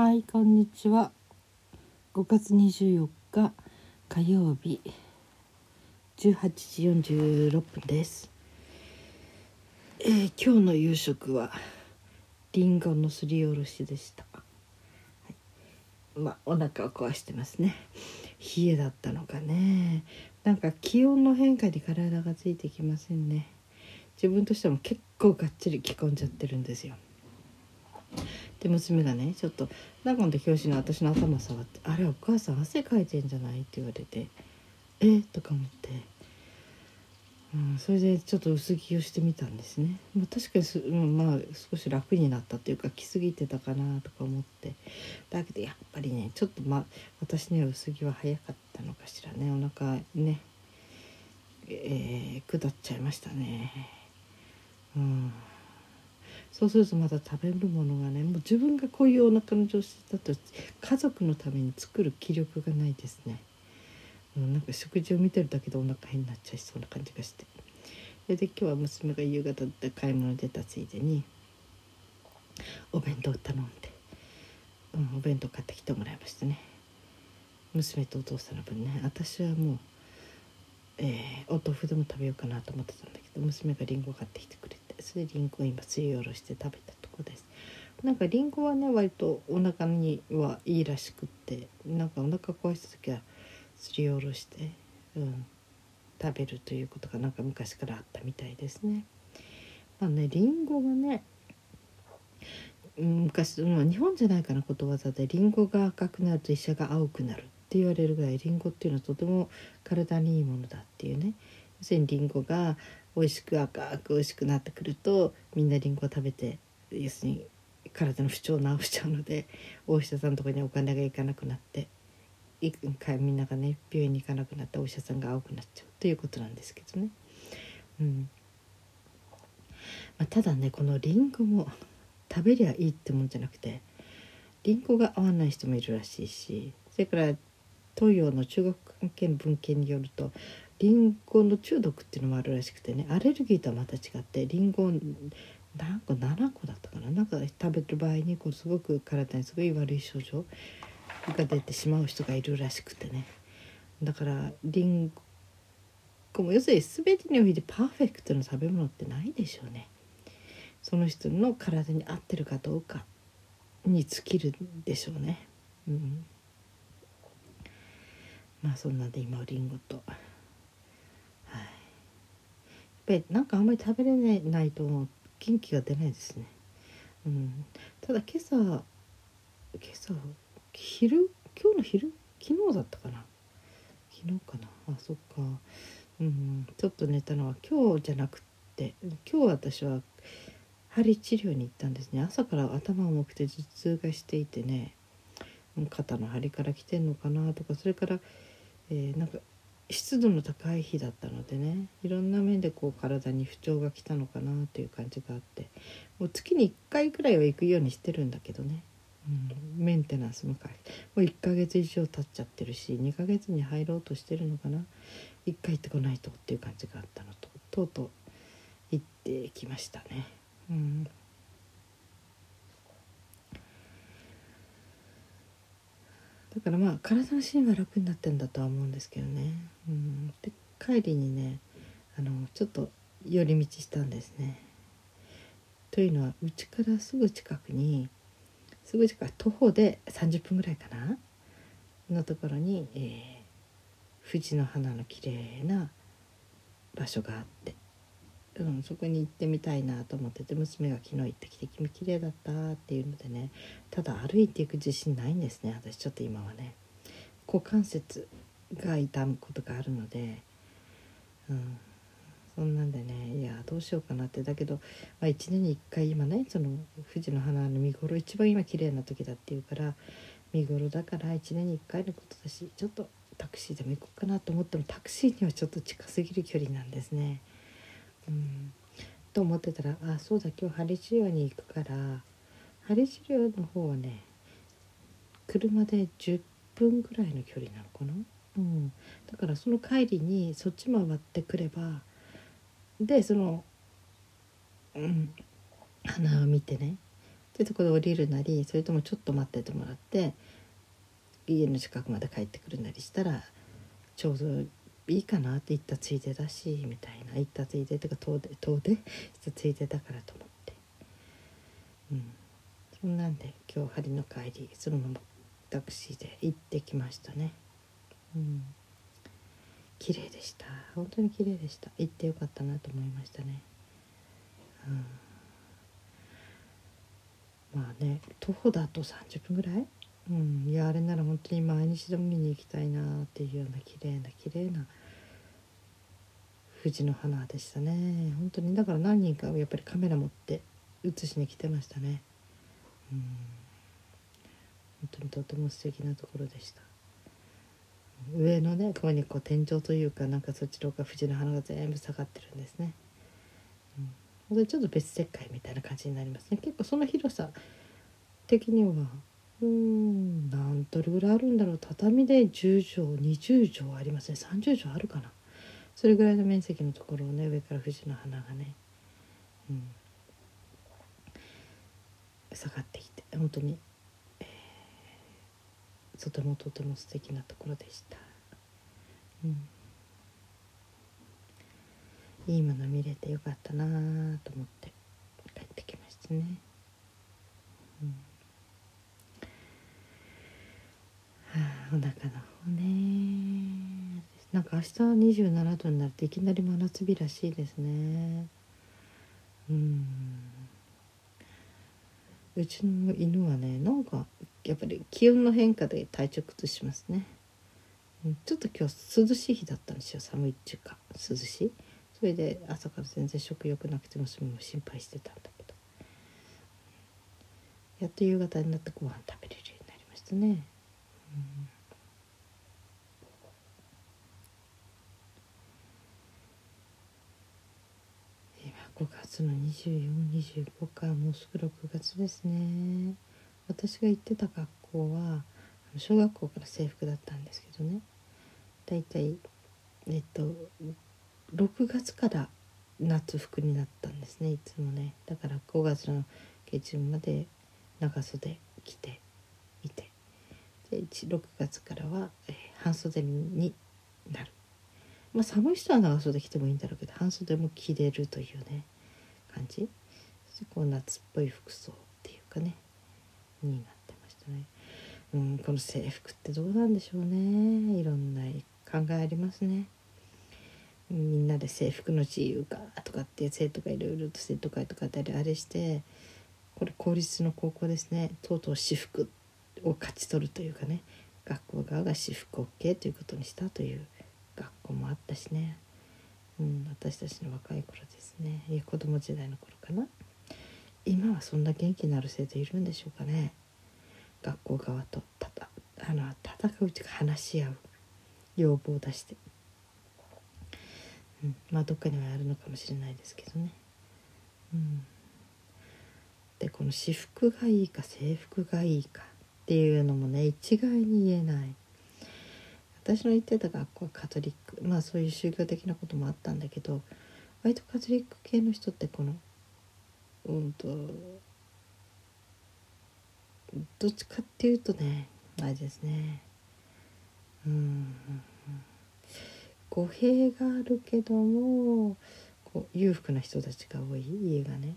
はい、こんにちは。5月24日火曜日18時46分です。今日の夕食はリンゴのすりおろしでした。はい、お腹を壊してますね。冷えだったのかね。なんか気温の変化に体がついてきませんね。自分としても結構がっちり着込んじゃってるんですよ。で、娘がね、ちょっとナゴンで教師の私の頭触って、あれお母さん汗かいてんじゃないって言われて、とか思って、それでちょっと薄着をしてみたんですね。確かに少し楽になったというか、着すぎてたかなとか思って、だけどやっぱりね、ちょっと私には薄着は早かったのかしらね。お腹ね、下っちゃいましたね。そうするとまた食べるものがね、もう自分がこういうお腹の調子だと家族のために作る気力がないですね。なんか食事を見てるだけでお腹変になっちゃいそうな感じがして、で今日は娘が夕方で買い物出たついでにお弁当頼んで、お弁当買ってきてもらいましたね。娘とお父さんの分ね。私はもう、お豆腐でも食べようかなと思ってたんだけど、娘がリンゴ買ってきてくれて、それでリンゴを今すりおろして食べたとこです。なんかリンゴはね、割とお腹にはいいらしくって、なんかお腹壊した時はすりおろして、食べるということがなんか昔からあったみたいですね。リンゴがね、昔日本じゃないかな、ことわざでリンゴが赤くなると医者が青くなるって言われるぐらい、リンゴっていうのはとても体にいいものだっていうね。要するにリンゴが美味しく赤く美味しくなってくると、みんなリンゴを食べて、要するに体の不調を治しちゃうので、お医者さんのところにお金がいかなくなって、みんながね、病院に行かなくなってお医者さんが青くなっちゃうということなんですけどね。ただね、このリンゴも食べりゃいいってもんじゃなくて、リンゴが合わない人もいるらしいし、それから東洋の中国関係の文献によると、リンゴの中毒っていうのもあるらしくてね。アレルギーとはまた違って、リンゴを何個7個だったかな、なんか食べる場合にすごく体にすごい悪い症状が出てしまう人がいるらしくてね。だからリンゴも、要するに全てにおいてパーフェクトな食べ物ってないでしょうね。その人の体に合ってるかどうかに尽きるでしょうね。そんなで今リンゴと、なんかあんまり食べれないと元気が出ないですね。ただ今朝昨日だったかな、そっか、ちょっと寝たのは今日じゃなくって、今日私は鍼治療に行ったんですね。朝から頭重くて頭痛がしていてね、肩の張りから来てんのかなとか、それから、なんか湿度の高い日だったのでね、いろんな面で体に不調が来たのかなという感じがあって、もう月に1回くらいは行くようにしてるんだけどね。メンテナンスも1ヶ月以上経っちゃってるし、2ヶ月に入ろうとしてるのかな、1回行ってこないとっていう感じがあったのと、とうとう行ってきましたね。だから体の芯は楽になってんだとは思うんですけどね。で帰りにね、ちょっと寄り道したんですね。というのは、うちからすぐ近く徒歩で30分ぐらいかなのところに、藤の花の綺麗な場所があって、そこに行ってみたいなと思ってて、娘が昨日行ってきて、君綺麗だったっていうのでね。ただ歩いていく自信ないんですね、私。ちょっと今はね、股関節が痛むことがあるので、そんなんでね、いやどうしようかなって。だけど、1年に1回今ね、その富士の花の見頃、一番今綺麗な時だっていうから、見頃だから1年に1回のことだし、ちょっとタクシーでも行こうかなと思っても、タクシーにはちょっと近すぎる距離なんですね。と思ってたら、そうだ、今日鍼治療に行くから、鍼治療の方はね、車で10分ぐらいの距離なのかな。だからその帰りにそっち回ってくれば、でその花を見てね、ってところで降りるなり、それともちょっと待っててもらって家の近くまで帰ってくるなりしたらちょうどいいかなって、行ったついでだしみたいな、行ったついでとか遠出行ったついでだからと思って、そんなんで今日針の帰りそのままタクシーで行ってきましたね。綺麗でした、本当に綺麗でした。行ってよかったなと思いましたね。まあね、徒歩だと30分ぐらい、いやあれなら本当に毎日でも見に行きたいなっていうような綺麗な藤の花でしたね。本当にだから何人かやっぱりカメラ持って写しに来てましたね。本当にとても素敵なところでした。上のね、ここにこう天井というかなんかそちらが藤の花が全部下がってるんですね。ちょっと別世界みたいな感じになりますね。結構その広さ的には何どれぐらいあるんだろう、畳で10畳20畳ありますね、30畳あるかな、それぐらいの面積のところをね、上から藤の花がね、下がってきて、本当にとてもとても素敵なところでした。いいもの見れてよかったなと思って帰ってきましたね。お腹の方ね、なんか明日27度になっていきなり真夏日らしいですね。うちの犬はね、なんかやっぱり気温の変化で体調崩しますね。ちょっと今日涼しい日だったんですよ、寒いっていうか涼しい。それで朝から全然食欲なくて娘も心配してたんだけど、やっと夕方になってご飯食べれるようになりましたね。今5月の24、25か、もうすぐ6月ですね。私が行ってた学校は小学校から制服だったんですけどね、だいたい6月から夏服になったんですね、いつもね。だから5月の下旬まで長袖着ていて、で6月からは半袖になる。寒い人は長袖着てもいいんだろうけど、半袖も着れるというね感じ、そこう夏っぽい服装っていうかねになってましたね。この制服ってどうなんでしょうね、いろんな考えありますね。みんなで制服の自由化とかって生徒がいろいろと生徒会とかであれして、これ公立の高校ですね、とうとう私服を勝ち取るというかね、学校側が私服 OK ということにしたという学校もあったしね。私たちの若い頃ですね、いや子供時代の頃かな。今はそんな元気のある生徒いるんでしょうかね。学校側と戦うというか話し合う、要望を出して、どっかにはあるのかもしれないですけどね。でこの私服がいいか制服がいいかっていうのもね一概に言えない。私の行ってた学校はカトリック、そういう宗教的なこともあったんだけど、割とカトリック系の人ってこのどっちかっていうとね、あれですね、語弊があるけどもこう裕福な人たちが多い、家がね、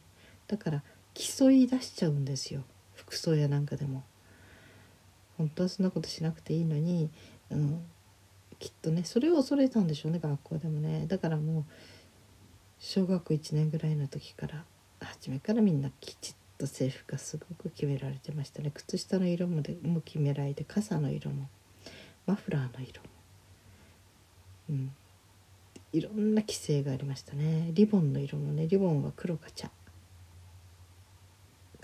だから競い出しちゃうんですよ、服装やなんかでも。本当はそんなことしなくていいのに、きっとねそれを恐れたんでしょうね、学校でもね。だからもう小学1年ぐらいの時から初めからみんなきちっと制服がすごく決められてましたね。靴下の色ももう決められて、傘の色もマフラーの色も、いろんな規制がありましたね。リボンの色もね、リボンは黒か茶か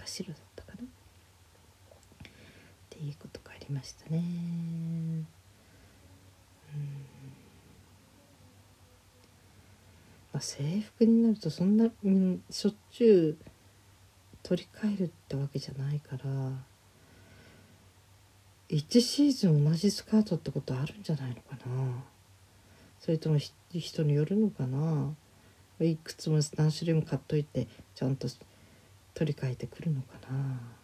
白だったかなっていうことがありましたね。制服になるとそんなしょっちゅう取り替えるってわけじゃないから、1シーズン同じスカートってことあるんじゃないのかな、それとも人によるのかな。いくつも何種類も買っといてちゃんと取り替えてくるのかな。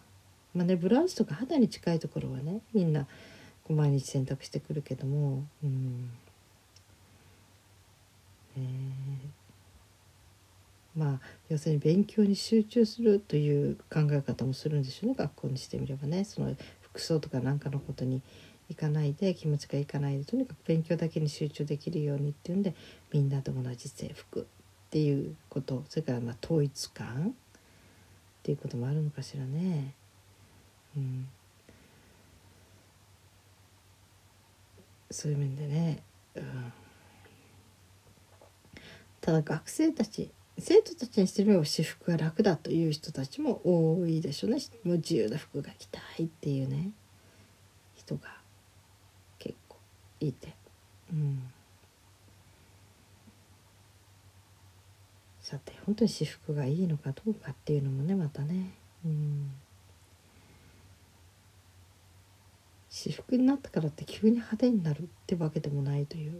まあね、ブラウスとか肌に近いところはねみんな毎日洗濯してくるけども、うん、まあ要するに勉強に集中するという考え方もするんでしょうね、学校にしてみればね。その服装とかなんかのことにいかないで、気持ちがいかないで、とにかく勉強だけに集中できるようにっていうんで、みんなと同じ制服っていうこと、それからまあ統一感っていうこともあるのかしらね。うん、そういう面でね、うん、ただ学生たち、生徒たちにしてみれば私服が楽だという人たちも多いでしょうね。もう自由な服が着たいっていうね人が結構いて、うん、さて本当に私服がいいのかどうかっていうのもねまたね、うん、私服になったからって急に派手になるってわけでもないという、や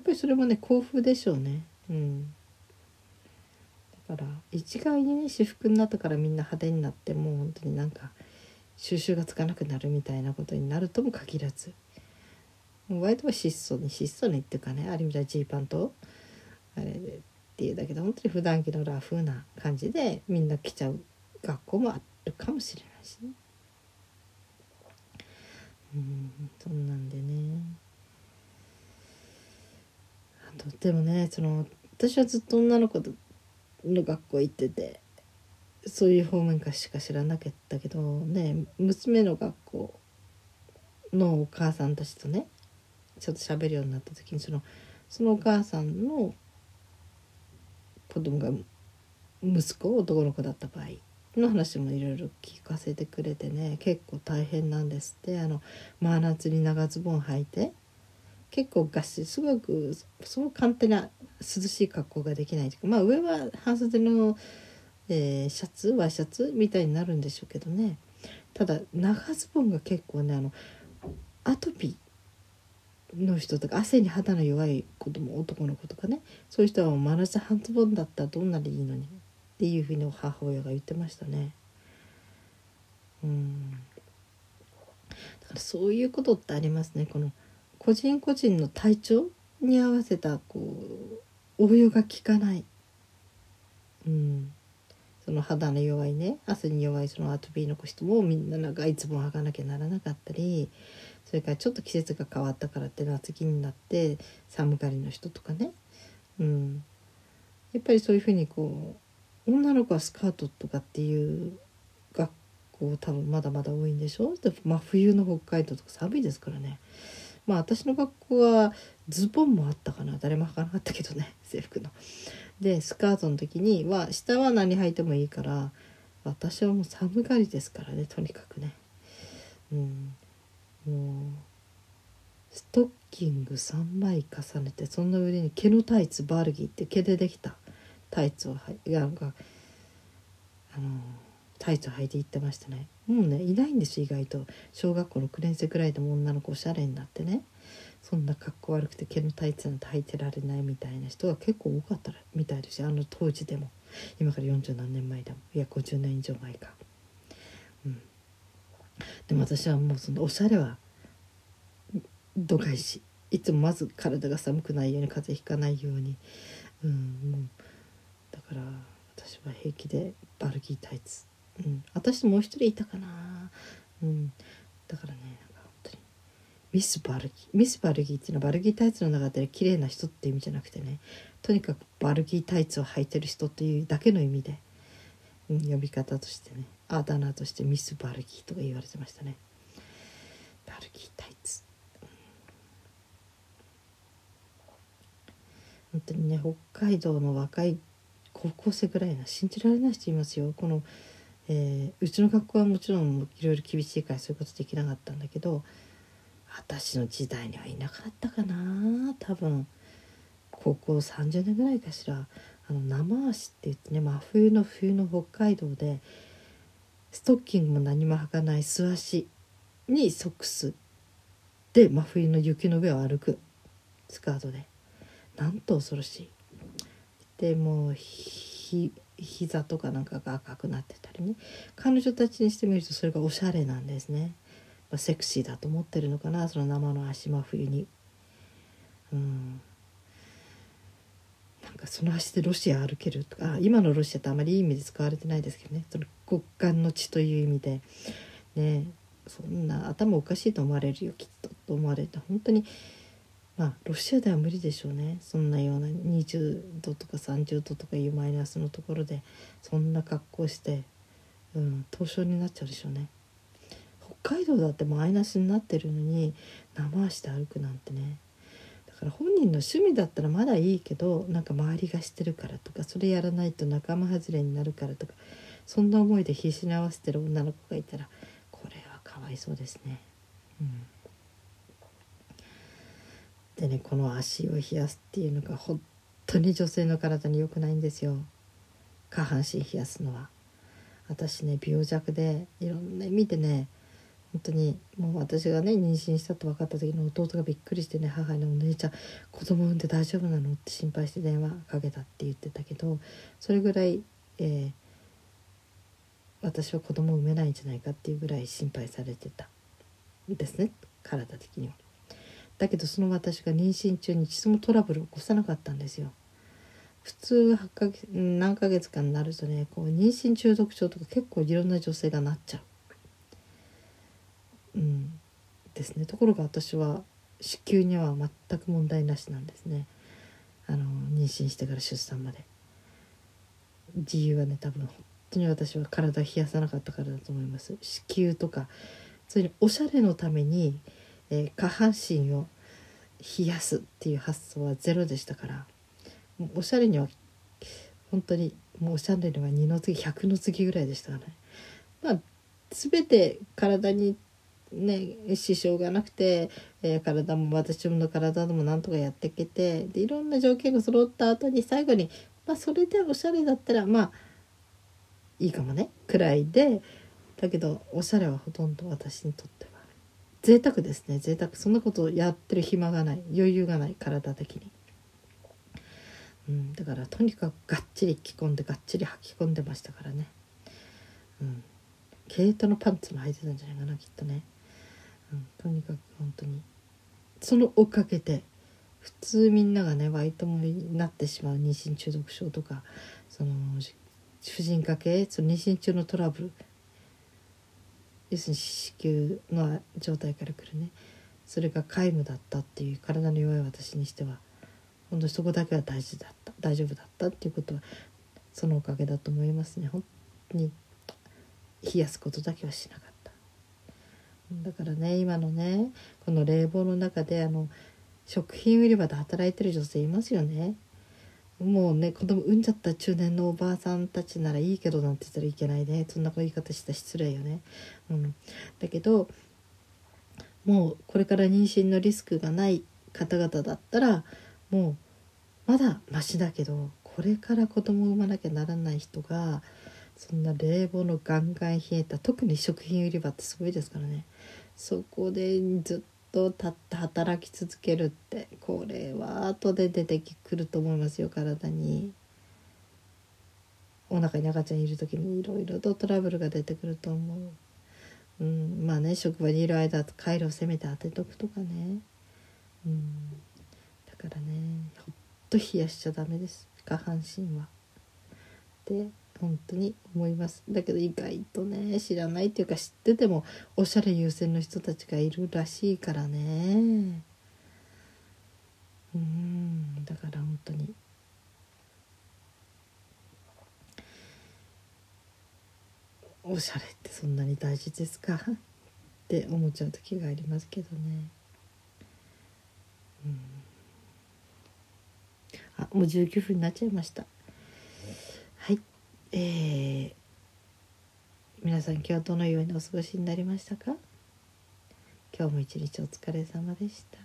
っぱりそれもね校風でしょうね、うん、だから一概にね私服になったからみんな派手になってもう本当になんか収拾がつかなくなるみたいなことになるとも限らず、割とは質素にっていうかね、ある意味ではジーパンとあれっていうだけで本当に普段着のラフな感じでみんな着ちゃう学校もあるかもしれないしね。そんなんでね。あとでもね、その私はずっと女の子の学校行ってて。そういう方面かしか知らなかったけどね、娘の学校のお母さんたちとねちょっと喋るようになった時にそのお母さんの子供が息子男の子だった場合の話もいろいろ聞かせてくれてね、結構大変なんですって。真夏に長ズボン履いて結構がっしりすごくその簡単な涼しい格好ができないというか、まあ上は半袖のシャツワイシャツみたいになるんでしょうけどね。ただ長ズボンが結構ねアトピーの人とか汗に肌の弱い子供男の子とかね、そういう人は真夏半ズボンだったらどんなにいいのにっていうふうにお母親が言ってましたね。だからそういうことってありますね。この個人個人の体調に合わせたこう応用が効かない、その肌の弱いね汗に弱いそのアトピーの人もみんな長いズボン履かなきゃならなかったり、それからちょっと季節が変わったからって夏着になって寒がりの人とかね、やっぱりそういうふうにこう女の子はスカートとかっていう学校多分まだまだ多いんでしょ。まあ冬の北海道とか寒いですからね。まあ私の学校はズボンもあったかな、誰も履かなかったけどね制服の。でスカートの時には下は何履いてもいいから、私はもう寒がりですからねとにかくね、もうストッキング3枚重ねてその上に毛のタイツバルギーって毛でできたタイツを履いていってましたね。もうねいないんですよ意外と。小学校6年生くらいでも女の子おしゃれになってね、そんな格好悪くて毛のタイツなんて履いてられないみたいな人が結構多かったみたいですよ、当時でも。今から40何年前だもん、いや50年以上前か、でも私はもうそのおしゃれは度外視、いつもまず体が寒くないように風邪ひかないように、もうだから私は平気でバルギータイツ、私ともう一人いたかな、だからねミスバルギーっていうのはバルギータイツの中で綺麗な人って意味じゃなくてね、とにかくバルギータイツを履いてる人っていうだけの意味で、呼び方としてねあだ名としてミスバルギーとか言われてましたね。バルギータイツ、本当にね北海道の若い高校生ぐらいな信じられない人いますよ。この、うちの学校はもちろんいろいろ厳しいからそういうことできなかったんだけど、私の時代にはいなかったかな、多分高校30年ぐらいかしら。生足って言ってね真冬の北海道でストッキングも何も履かない素足にソックスで真冬の雪の上を歩くスカートで、なんと恐ろしい。でもう膝とかなんかが赤くなってたりね、彼女たちにしてみるとそれがおしゃれなんですね。まあ、セクシーだと思ってるのかな、その生の足真冬に。なんかその足でロシア歩けるとか、今のロシアってあまりいい意味で使われてないですけどね、その極寒の地という意味でね、そんな頭おかしいと思われるよきっとと思われた。本当にまあロシアでは無理でしょうね、そんなような20度とか30度とかいうマイナスのところでそんな格好して、凍傷になっちゃうでしょうね。北海道だってマイナスになってるのに生足で歩くなんてね、だから本人の趣味だったらまだいいけど、なんか周りがしてるからとか、それやらないと仲間外れになるからとか、そんな思いで必死に合わせてる女の子がいたらこれはかわいそうですね。でね、この足を冷やすっていうのが本当に女性の体に良くないんですよ、下半身冷やすのは。私ね、病弱でいろんな意味でね、本当にもう私がね妊娠したと分かった時の弟がびっくりしてね、母にお姉ちゃん子供産んで大丈夫なのって心配して電話かけたって言ってたけど、それぐらい、私は子供産めないんじゃないかっていうぐらい心配されてたんですね、体的には。だけどその私が妊娠中に一度もトラブルを起こさなかったんですよ。普通何ヶ月かになるとね、こう妊娠中毒症とか結構いろんな女性がなっちゃう。ですね。ところが私は子宮には全く問題なしなんですね。妊娠してから出産まで。理由はね、多分本当に私は体を冷やさなかったからだと思います。子宮とかそれにおしゃれのために、下半身を冷やすっていう発想はゼロでしたから、もうおしゃれには本当にもうおしゃれには2の次100の次ぐらいでしたからね。まあ全て体にね支障がなくて、体も私の体でもなんとかやっていけて、でいろんな条件が揃った後に最後に、まあ、それでおしゃれだったらまあいいかもねくらいで、だけどおしゃれはほとんど私にとっては贅沢ですね、贅沢。そんなことをやってる暇がない、余裕がない、体的に。だからとにかくがっちり着込んでがっちり履き込んでましたからね。毛糸のパンツも履いてたんじゃないかな、きっとね。とにかく本当にそのおかげで普通みんながねワイトモになってしまう妊娠中毒症とか、その婦人科系、その妊娠中のトラブル、要するに子宮の状態からくるね、それが皆無だったっていう、体の弱い私にしては本当にそこだけは大事だった、大丈夫だったっていうことはそのおかげだと思いますね。本当に冷やすことだけはしなかった。だからね、今のねこの冷房の中で食品売り場で働いてる女性いますよね。もうね、子供産んじゃった中年のおばあさんたちならいいけどなんて言ったらいけないね、そんな言い方したら失礼よね。だけどもうこれから妊娠のリスクがない方々だったらもうまだマシだけど、これから子供を産まなきゃならない人がそんな冷房のガンガン冷えた、特に食品売り場ってすごいですからね、そこでずっと立って働き続けるって、これは後で出てくると思いますよ、体に。お腹に赤ちゃんいる時にいろいろとトラブルが出てくると思う。まあね、職場にいる間カイロをせめて当てとくとかね。だからね、ほっと冷やしちゃダメです、下半身は。で本当に思います。だけど意外とね、知らないっていうか、知っててもおしゃれ優先の人たちがいるらしいからね。だから本当におしゃれってそんなに大事ですかって思っちゃう時がありますけどね。あ、もう19分になっちゃいました。皆さん今日はどのようにお過ごしになりましたか？今日も一日お疲れ様でした。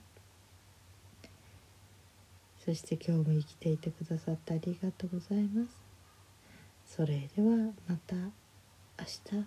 そして今日も生きていてくださってありがとうございます。それではまた明日。